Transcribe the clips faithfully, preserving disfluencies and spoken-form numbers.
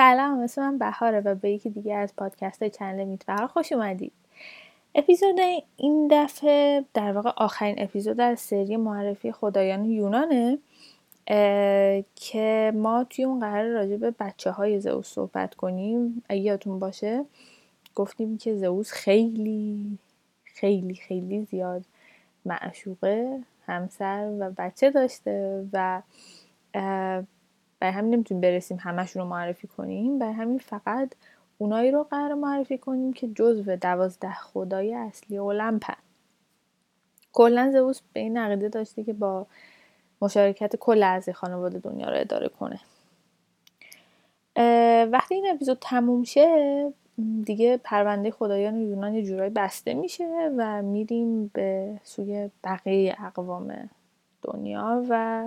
سلام، اسمم بهاره و به یکی دیگه از پادکست های چنل میت‌بهار خوش اومدید. اپیزود این دفعه در واقع آخرین اپیزود از سری معرفی خدایان یونانه که ما توی اون قرار راجع به بچه های زئوس صحبت کنیم. اگه یادتون باشه گفتیم که زئوس خیلی خیلی خیلی زیاد معشوقه، همسر و بچه داشته و برای همین نمیتونیم برسیم همشون رو معرفی کنیم. برای همین فقط اونایی رو قرار معرفی کنیم که جزو دوازده خدای اصلی اولمپن. کلا زئوس به این عقیده داشته که با مشارکت کل اعضای خانواده دنیا رو اداره کنه. وقتی این اپیزود تموم شه دیگه پرونده خدایان یونان یه جورایی بسته میشه و میریم به سوی بقیه اقوام دنیا و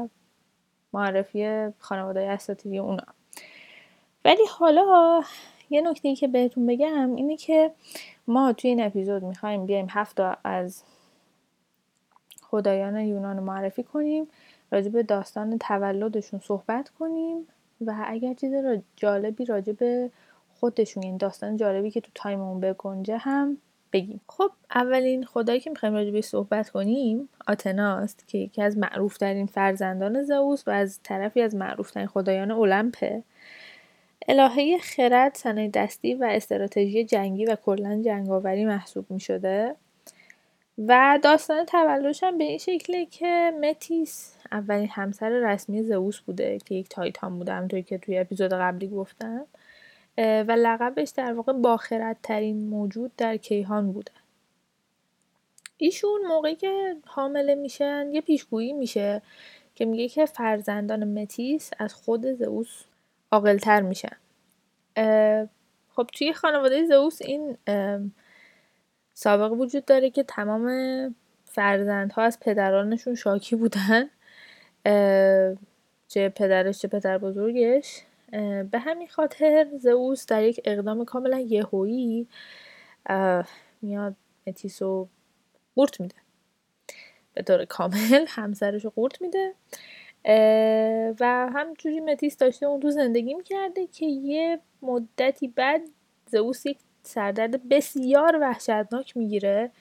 معرفی خانواده اساطیری اونا. ولی حالا یه نکته‌ای که بهتون بگم اینه که ما توی این اپیزود میخوایم بیایم هفت تا از خدایان یونان معرفی کنیم، راجع به داستان تولدشون صحبت کنیم و اگر چیز جالبی راجع به خودشون، این داستان جالبی که تو تایممون بگنجه هم بگیم. خب اولین خدایی که میخوایم راجع بهش صحبت کنیم آتناست که یکی از معروف ترین فرزندان زئوس و از طرفی از معروف ترین خدایان المپه. الهه خرد، صنایع دستی و استراتژی جنگی و کلا جنگاوری محسوب میشده و داستان تولدش هم به این شکله که متیس اولین همسر رسمی زئوس بوده که یک تایتان بوده، همونطوری که توی اپیزود قبلی گفتم، و لقبش در واقع باخردترین موجود در کیهان بوده. ایشون موقعی که حامله میشن یه پیشگویی میشه که میگه که فرزندان متیس از خود زئوس عاقل‌تر میشن. خب توی خانواده زئوس این سابقه وجود داره که تمام فرزندها از پدرانشون شاکی بودن، چه پدرش چه پدر بزرگش. به همین خاطر زئوس در یک اقدام کاملا یهویی میاد متیس رو قورت میده، به طور کامل همسرش رو قورت میده و همجوری متیس داشته اون تو زندگی میکرده که یه مدتی بعد زئوس یک سردرد بسیار وحشتناک میگیره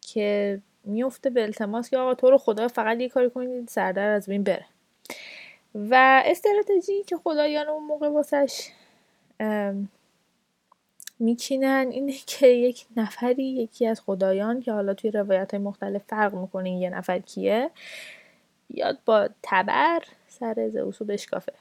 که میفته به التماس که آقا تو رو خدا فقط یه کاری کنید سردرد از بین بره. و استراتژی که خدایان اون موقع واسش میچینن اینه که یک نفری، یکی از خدایان که حالا توی روایت های مختلف فرق میکنه یه نفر کیه، یاد با تبر سر زئوس رو بشکافه.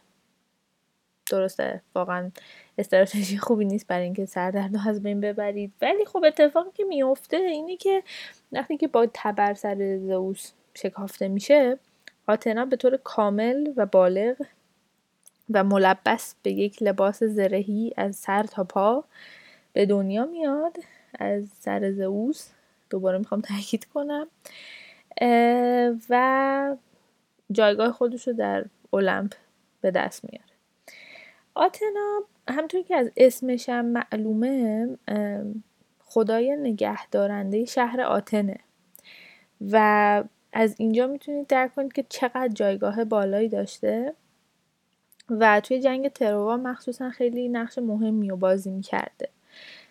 درسته واقعا استراتژی خوبی نیست برای اینکه سردرد رو از بین ببرید، ولی خب اتفاقی که میفته اینه که وقتی که با تبر سر زئوس شکافته میشه، آتنا به طور کامل و بالغ و ملبس به یک لباس زرهی از سر تا پا به دنیا میاد از سر زئوس. دوباره میخوام تاکید کنم و جایگاه خودش رو در المپ به دست میاره. آتنا همونطور که از اسمش هم معلومه خدای نگهدارنده شهر آتنه و از اینجا میتونید درک کنید که چقدر جایگاه بالایی داشته و توی جنگ تروا مخصوصا خیلی نقش مهمی رو بازی میکرده.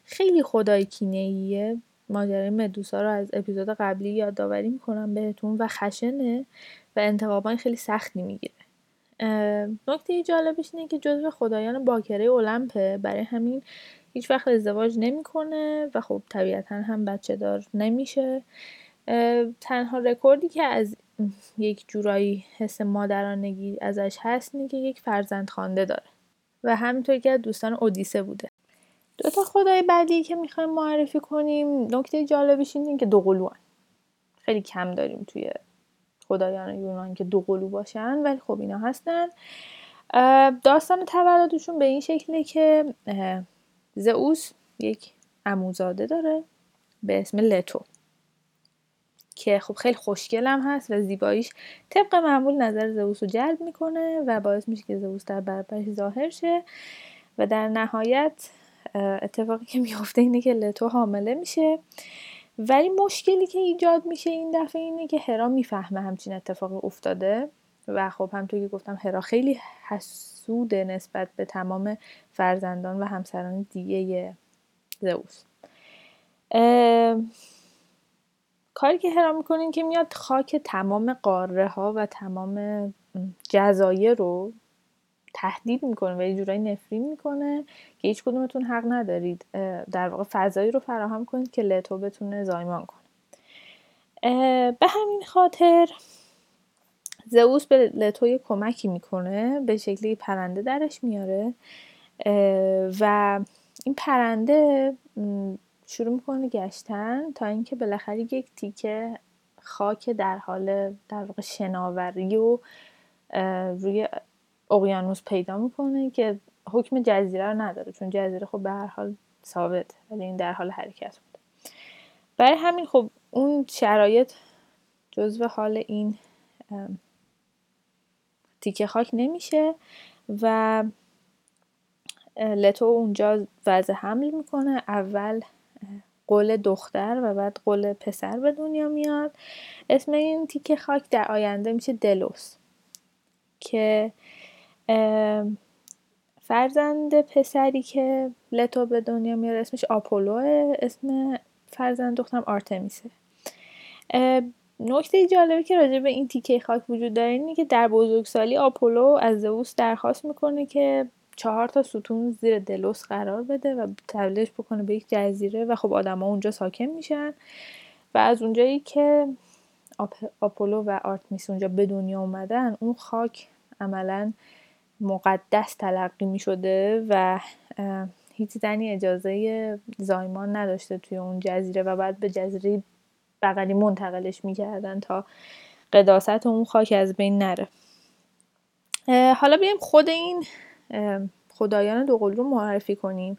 خیلی خدای کینه‌ایه، ماجرای مدوسا رو از اپیزود قبلی یادآوری میکنم بهتون، و خشنه و انتقامای خیلی سختی میگیره. نکته جالبش اینه که جزو خدایان باکره المپه، برای همین هیچ وقت ازدواج نمیکنه و خب طبیعتاً هم بچه دار نمیشه. تنها رکوردی که از یک جورایی حس مادرانگی ازش هست اینه که یک فرزند خوانده داره و همینطور که دوستان اودیسه بوده. دو تا خدای بعدی که میخوایم معرفی کنیم نکته جالبش اینه که دوقلوان. خیلی کم داریم توی خدایان یونان که دوقلو باشن، ولی خب اینا هستن. داستان تولدشون به این شکله که زئوس یک عموزاده داره به اسم لتو که خب خیلی خوشگل هم هست و زیباییش طبق معمول نظر زئوس رو جلب میکنه و باعث میشه که زئوس در برابرش ظاهر شه و در نهایت اتفاقی که میفته اینه که لتو حامله میشه. ولی مشکلی که ایجاد میشه این دفعه اینه که هرا میفهمه همچین اتفاقی افتاده و خب همونطور که گفتم هرا خیلی حسود نسبت به تمام فرزندان و همسران دیگه زئوس. کاری که هرا میکنین که میاد خاک تمام قاره ها و تمام جزایر رو تهدید میکنه و یه جورایی نفرین میکنه که هیچ کدومتون حق ندارید، در واقع فضایی رو فراهم کنید که لتو بتونه زایمان کنه. به همین خاطر زئوس به لتو یه کمکی میکنه، به شکلی پرنده درش میاره و این پرنده شروع میکنه گشتن تا اینکه بالاخره یک تیکه خاک در حال در واقع شناوری و روی اقیانوس پیدا میکنه که حکم جزیره رو نداره، چون جزیره خب به هر حال ثابته ولی این در حال حرکت بوده. برای همین خب اون شرایط جزو حال این تیکه خاک نمیشه و لتو اونجا وضع حمل میکنه، اول قول دختر و بعد قول پسر به دنیا میاد. اسم این تیکه خاک در آینده میشه دلوس که فرزند پسری که لتو به دنیا میاره اسمش آپولوه، اسم فرزند دخترم آرتمیسه. نکته جالبی که راجع به این تیکه خاک وجود داره اینه که در بزرگسالی آپولو از زئوس درخواست میکنه که چهار تا ستون زیر دلوس قرار بده و تبدیلش بکنه به یک جزیره و خب آدم ها اونجا ساکن میشن و از اونجایی که آپولو و آرتمیس اونجا به دنیا اومدن اون خاک عملاً مقدس تلقی می شده و هیچ زنی اجازه زایمان نداشته توی اون جزیره و بعد به جزیره بغلی منتقلش می کردن تا قداست اون خاک از بین نره. حالا بیایم خود این خدایان دوقلو رو معرفی کنیم.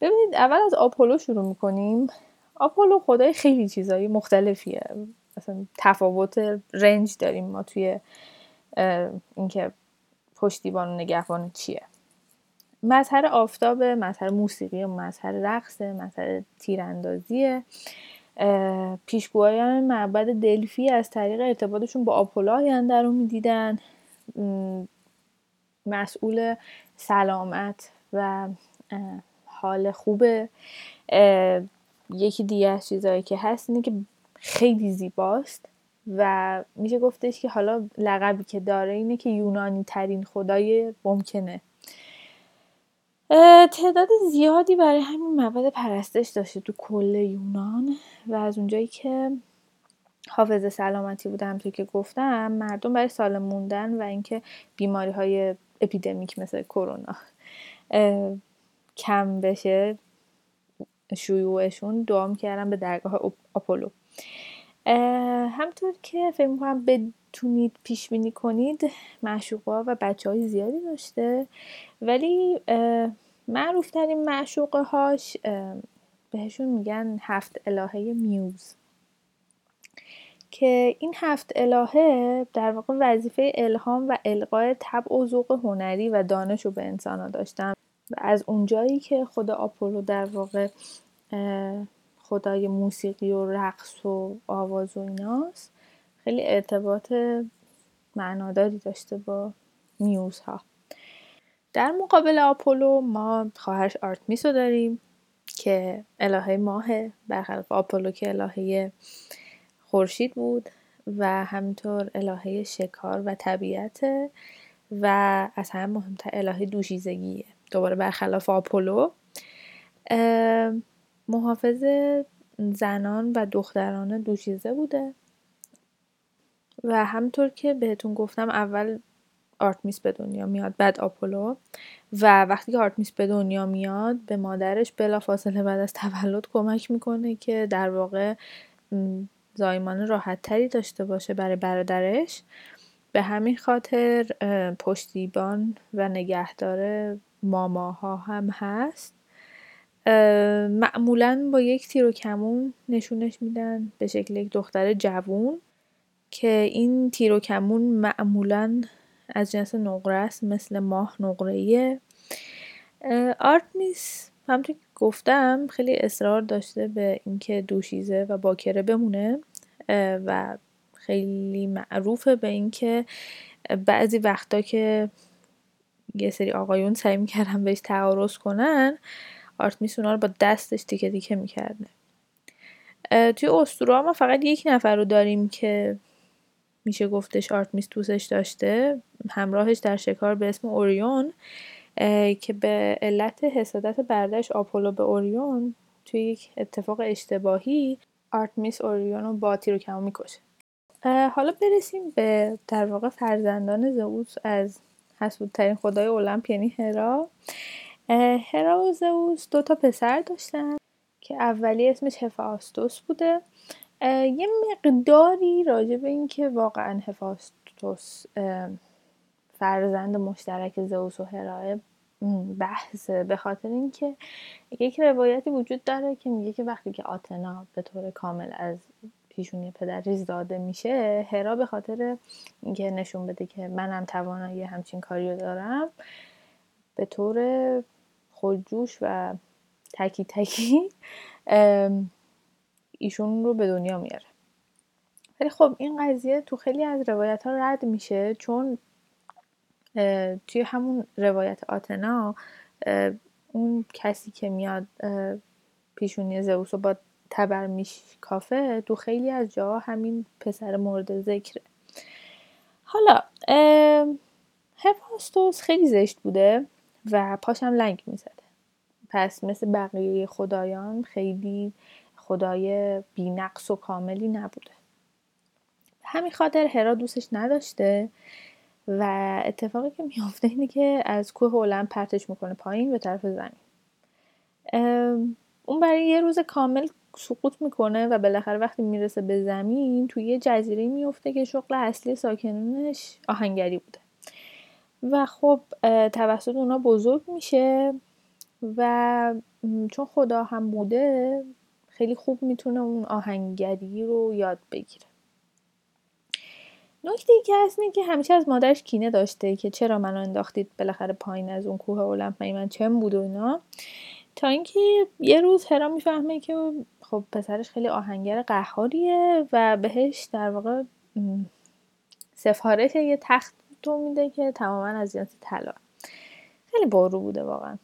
ببینید اول از آپولو شروع می کنیم. آپولو خدای خیلی چیزایی مختلفیه، اصلا تفاوت رنج داریم ما توی اینکه پشتیبان و نگهبان چیه. مظهر آفتاب، مظهر موسیقی، مظهر رقص، مظهر تیراندازی. پیشگویان معبد دلفی از طریق ارتباطشون با آپولو آینده رو می‌دیدن. مسئول سلامت و حال خوبه. یکی دیگه از چیزایی که هست اینه که خیلی زیباست و میشه گفتش که حالا لقبی که داره اینه که یونانی ترین خدای ممکنه. تعداد زیادی برای همین معبد پرستش داشته تو کل یونان و از اونجایی که حافظ سلامتی بوده همونطور که گفتم مردم برای سالم موندن و اینکه بیماری های اپیدمیک مثل کرونا کم بشه شیوعشون دعا می‌کردن به درگاه آپولو. همطور که فکر می‌کنم بتونید پیش بینی کنید معشوقا و بچه‌های زیادی داشته ولی معروف ترین معشوقه هاش بهشون میگن هفت الهه میوز که این هفت الهه در واقع وظیفه الهام و القاء طبع و ذوق هنری و دانش رو به انسان‌ها داشتن و از اونجایی که خدا آپولو در واقع خدای موسیقی و رقص و آواز و ایناست خیلی ارتباط معناداری داشته با میوز ها. در مقابل آپولو ما خواهرش آرتمیس رو داریم که الهه ماهه برخلاف آپولو که الهه خورشید بود و همینطور الهه شکار و طبیعت و از همه مهمتر الهه دوشیزگیه، دوباره برخلاف آپولو. محافظ زنان و دختران دوشیزه بوده و همطور که بهتون گفتم اول آرتمیس به دنیا میاد بعد آپولو و وقتی که آرتمیس به دنیا میاد به مادرش بلافاصله بعد از تولد کمک میکنه که در واقع زایمان راحت تری داشته باشه برای برادرش. به همین خاطر پشتیبان و نگهدار ماماها هم هست. معمولاً با یک تیر و کمون نشونش میدن به شکل یک دختر جوون که این تیر و کمون معمولاً از جنس نقره است، مثل ماه نقره‌ایه. آرتمیس همونطور که گفتم خیلی اصرار داشته به اینکه دوشیزه و باکره بمونه و خیلی معروفه به اینکه بعضی وقتا که یه سری آقایون سعی میکردن بهش تعارض کنن، آرتمیس اونا رو با دستش تیکه تیکه میکرده. توی اسطوره‌ها ما فقط یک نفر رو داریم که میشه گفتش آرتمیس دوستش داشته، همراهش در شکار، به اسم اوریون، که به علت حسادت برادرش آپولو به اوریون توی یک اتفاق اشتباهی آرتمیس اوریون رو با تیر و کمان میکشه. حالا برسیم به در واقع فرزندان زئوس از حسودترین خدای المپ، یعنی هرا. هرا و زئوس دو تا پسر داشتن که اولی اسمش هفاستوس بوده. یه مقداری راجع به این که واقعا هفاستوس فرزند مشترک زئوس و هرا بحثه، به خاطر اینکه یک روایتی وجود داره که میگه که وقتی که آتنا به طور کامل از پیشونی پدریش داده میشه، هرا به خاطر اینکه نشون بده که منم توانایی همچین کاری رو دارم، به طور خودجوش و تکی تکی ایشون رو به دنیا میاره. ولی خب این قضیه تو خیلی از روایت ها رد میشه، چون توی همون روایت آتنا اون کسی که میاد پیشونی زئوس رو با تبر میشکافه، تو خیلی از جاها همین پسر مورد ذکره. حالا هفاستوس خیلی زشت بوده و پاشم لنگ میزده، پس مثل بقیه خدایان خیلی خدای بی نقص و کاملی نبوده. همین خاطر هرا دوستش نداشته و اتفاقی که میافته اینه که از کوه المپ پرتش میکنه پایین به طرف زمین. اون برای یه روز کامل سقوط میکنه و بالاخره وقتی میرسه به زمین توی یه جزیره میفته که شغل اصلی ساکنانش آهنگری بوده و خب توسط اونا بزرگ میشه و چون خدا هم بوده خیلی خوب میتونه اون آهنگری رو یاد بگیره. نکته ای که هست اینه که همیشه از مادرش کینه داشته که چرا منو انداختید بالاخره پایین از اون کوه المپ، من چم بود و اینا، تا اینکه یه روز هرا میفهمه که خب پسرش خیلی آهنگر قهاریه و بهش در واقع سفارش یه تخت تو میده که تماما از جنس طلا، خیلی بارو بوده واقعا.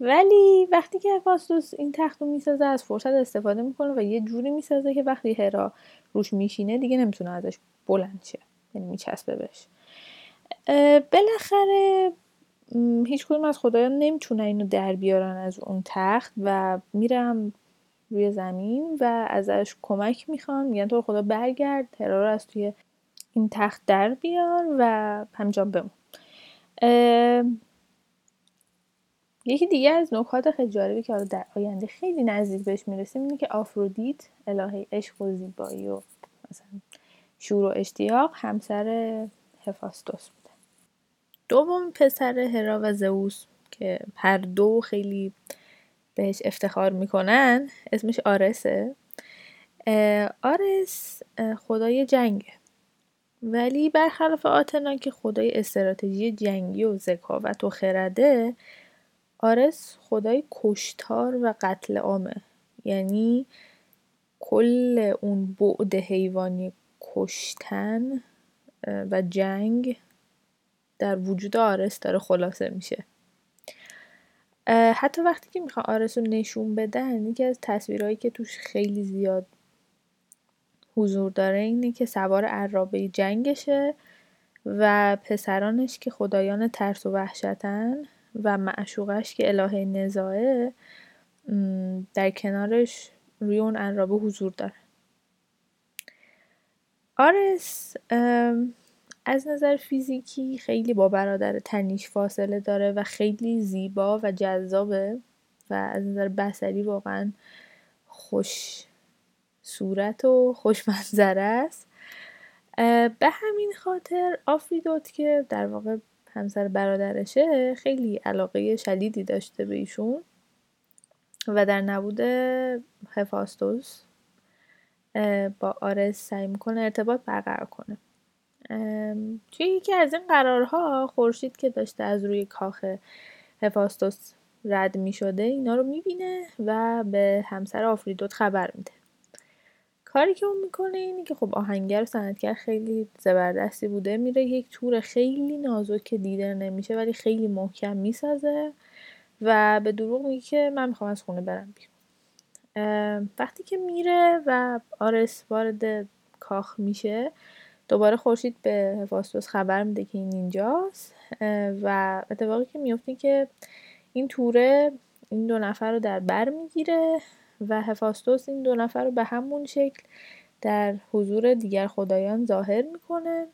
ولی وقتی که هفاستوس این تخت رو میسازه از فرصت استفاده میکنه و یه جوری میسازه که وقتی هرا روش میشینه دیگه نمیتونه ازش بلند شه، یعنی میچسبه بهش. بالاخره هیچ کدوم از خدایان نمیتونه اینو در بیارن از اون تخت و میرم روی زمین و ازش کمک میخوان، میگن تو خدا برگرد، هرا رو از توی این تخت در بیار و همجام بمون. یکی دیگه از نکات خیلی جالبی که حالا در آینده خیلی نزدیک بهش میرسیم اینه که آفرودیت، الهه عشق و زیبایی و مثلا شور و اشتیاق، همسر هفاستوس بوده. دوم پسر هرا و زئوس که هر دو خیلی بهش افتخار میکنن، اسمش آرسه. آرس خدای جنگه، ولی برخلاف آتنا که خدای استراتژی جنگی و ذکاوت و خرده، آرس خدای کشتار و قتل عامه، یعنی کل اون بعد حیوانی کشتن و جنگ در وجود آرس داره خلاصه میشه. حتی وقتی که میخوان آرس رو نشون بدن، یکی از تصویرهایی که توش خیلی زیاد حضور داره اینه که سوار عرابه جنگشه و پسرانش که خدایان ترس و وحشتن و معشوقش که الهه نزاعه در کنارش روی اون عرابه حضور داره. آرس از نظر فیزیکی خیلی با برادر تنیش فاصله داره و خیلی زیبا و جذابه و از نظر بصری واقعا خوش صورت و خوش منظره است. به همین خاطر آفرودیت که در واقع همسر برادرشه خیلی علاقه شدیدی داشته به ایشون و در نبود هفاستوس با آرس سعی میکنه ارتباط برقرار کنه. توی یکی از این قرارها خورشید که داشته از روی کاخ هفاستوس رد میشده اینا رو میبینه و به همسر آفرودیت خبر میده. کاری که اون میکنه اینه که خب آهنگر و سندگر خیلی زبردستی بوده، میره یک تور خیلی نازک که دیده نمیشه ولی خیلی محکم میسازه و به دروغ میگه که من میخوام از خونه برم بیرون. وقتی که میره و آرس وارد کاخ میشه، دوباره خورشید به هفاستوس خبر میده که این اینجاست و اتفاقی که میفته که این توره این دو نفر رو در بر میگیره و هفاستوس این دو نفر رو به همون شکل در حضور دیگر خدایان ظاهر میکنه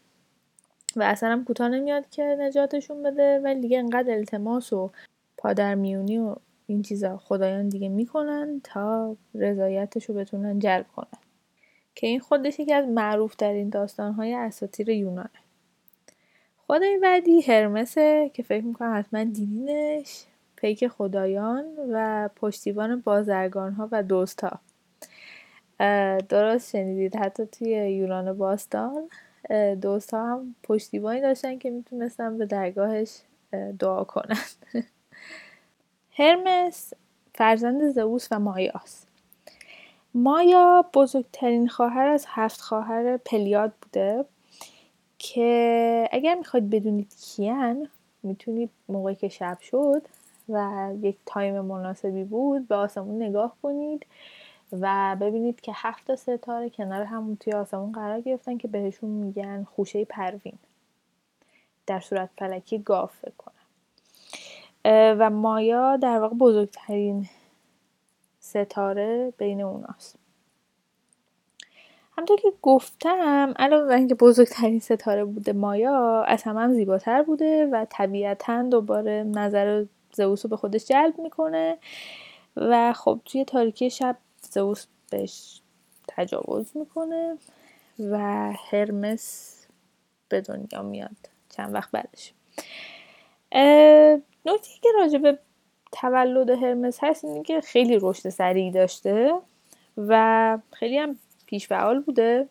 و اصلا هم کوتاه نمیاد که نجاتشون بده، ولی دیگه انقدر التماس و پادرمیونی و این چیزا خدایان دیگه میکنن تا رضایتش رو بتونن جلب کنن، که این خودش یکی از معروف‌ترین داستان‌های اساطیر یونانه. خدای بعدی هرمسه که فکر می‌کنم حتما دیدینش، پیک خدایان و پشتیبان بازرگان‌ها و دزدها. درست شنیدید، حتی توی یونان باستان دزدها هم پشتیبانی داشتن که میتونستن به درگاهش دعا کنن. هرمس فرزند زئوس و مایاست. مایا بزرگترین خواهر از هفت خواهر پلیاد بوده که اگر میخواید بدونید کیان، میتونید موقعی که شب شد و یک تایم مناسبی بود به آسمون نگاه کنید و ببینید که هفت تا ستاره کنار هم توی آسمون قرار گرفتن که بهشون میگن خوشه پروین، در صورت فلکی گاو فکر کنم. و مایا در واقع بزرگترین ستاره بین اوناست. همونطور که گفتم علاوه بر اینکه بزرگترین ستاره بوده، مایا از همه هم زیباتر بوده و طبیعتاً دوباره نظر زئوس رو به خودش جلب میکنه و خب توی تاریکی شب زئوس بهش تجاوز میکنه و هرمس به دنیا میاد چند وقت بعدش. نکته‌ای که راجع به تولد هرمس هست اینه که خیلی رشد سریع داشته و خیلی هم پیش فعال بوده.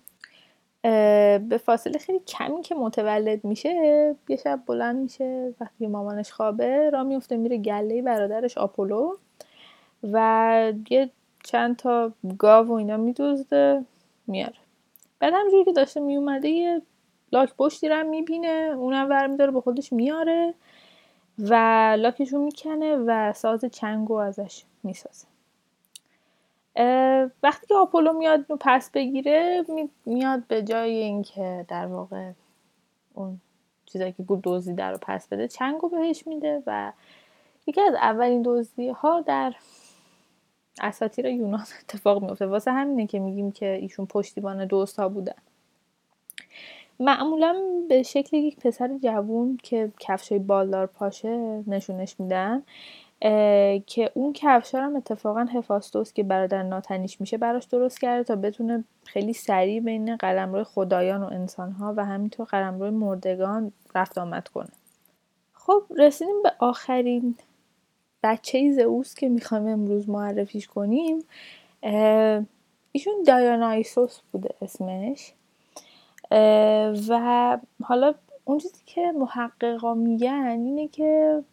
به فاصله خیلی کمی که متولد میشه، یه شب بلند میشه وقتی مامانش خوابه، راه میفته میره گله برادرش آپولو و یه چند تا گاو و اینا میدزده میاره. بعد همجوری که داشته میومده یه لاک پشتی رو میبینه، اونم برمیداره به خودش میاره و لاکشو میکنه و ساز چنگو ازش میسازه. وقتی که آپولو میاد اونو پس بگیره، میاد به جای اینکه در واقع اون چیزایی که دزدیده رو پس بده، چنگو بهش میده و یکی از اولین دزدی ها در اساطیر یونان اتفاق میفته. واسه همینه که میگیم که ایشون پشتیبان دزدها بودن. معمولا به شکل یک پسر جوون که کفشای بالدار پاشه نشونش میدن، که اون کفشا هم اتفاقا هفاستوس که برادر ناتنیش میشه براش درست کرده تا بتونه خیلی سریع بین قلمرو خدایان و انسانها و همینطور قلمرو مردگان رفت آمد کنه. خب رسیدیم به آخرین بچه زئوس که میخوایم امروز معرفیش کنیم. ایشون دایانایسوس بوده اسمش و حالا اون چیزی که محققا میگن اینه که،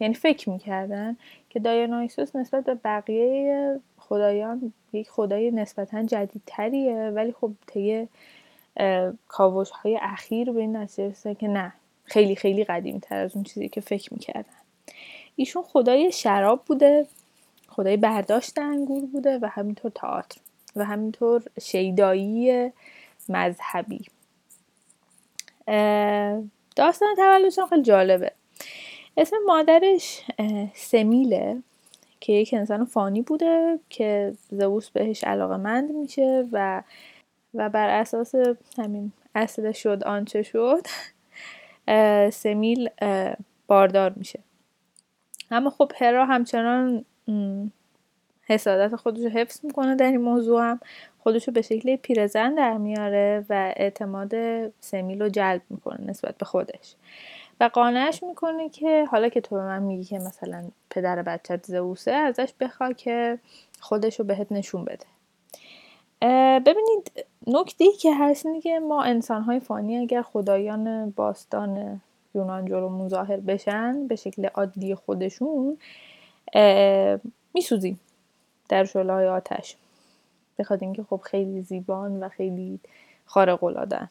یعنی فکر میکردن که دایانایسوس نسبت به بقیه خدایان یک خدای نسبتا جدیدتریه، ولی خب طی کاوش های اخیر به این نتیجه رسیدن که نه، خیلی خیلی قدیمی‌تر از اون چیزی که فکر میکردن. ایشون خدای شراب بوده، خدای برداشت انگور بوده و همینطور تئاتر و همینطور شیدایی مذهبی. داستان تولدشون خیلی جالبه. اسم مادرش سمیله که یک انسان فانی بوده که زئوس بهش علاقه‌مند میشه و و بر اساس همین اصل شد آنچه شد، سمیل باردار میشه. اما خب هرا همچنان حسادت خودش رو حفظ میکنه، در این موضوع هم خودش رو به شکل پیرزن در میاره و اعتماد سمیل رو جلب میکنه نسبت به خودش و قانعش میکنه که حالا که تو به من میگی که مثلا پدر بچت زئوسه، ازش بخواه که خودش رو بهت نشون بده. ببینید نکته‌ای که هست اینه که ما انسان‌های فانی اگر خدایان باستان یونان جلومون ظاهر بشن به شکل عادی خودشون، میسوزیم در شعله‌های آتش. بخاطر اینکه خب خیلی زیبان و خیلی خارق‌العاده‌ن.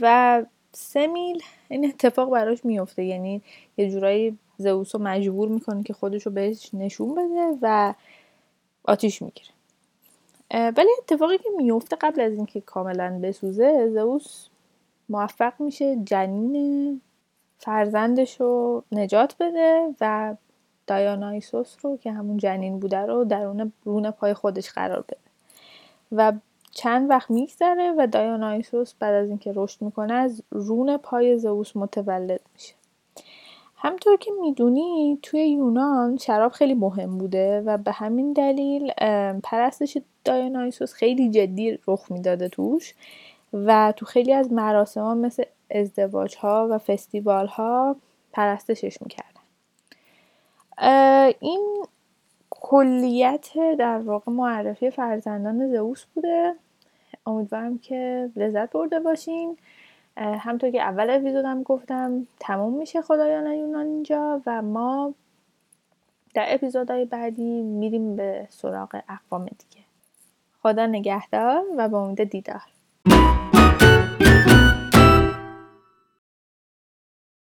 و سه میل این اتفاق براش میفته، یعنی یه جورایی زئوس رو مجبور میکنه که خودش رو بهش نشون بده و آتیش میگیره. ولی اتفاقی که میفته قبل از اینکه کاملا بسوزه، زئوس موفق میشه جنین فرزندش رو نجات بده و دایانایسوس رو که همون جنین بوده رو درون رون پای خودش قرار بده و چند وقت میگذره و دایانایسوس بعد از اینکه رشد میکنه از رون پای زئوس متولد میشه. همطور که میدونی توی یونان شراب خیلی مهم بوده و به همین دلیل پرستش دایانایسوس خیلی جدی رخ میداده توش و تو خیلی از مراسم ها مثل ازدواج ها و فستیوال ها پرستشش میکردن. این کلیت در واقع معرفی فرزندان زئوس بوده. امیدوارم که لذت برده باشین. همطور که اول اپیزودم گفتم تموم میشه خدایان یونان اینجا و ما در اپیزودهای بعدی میریم به سراغ اقوام دیگه. خدا نگهدار و با امید دیدار.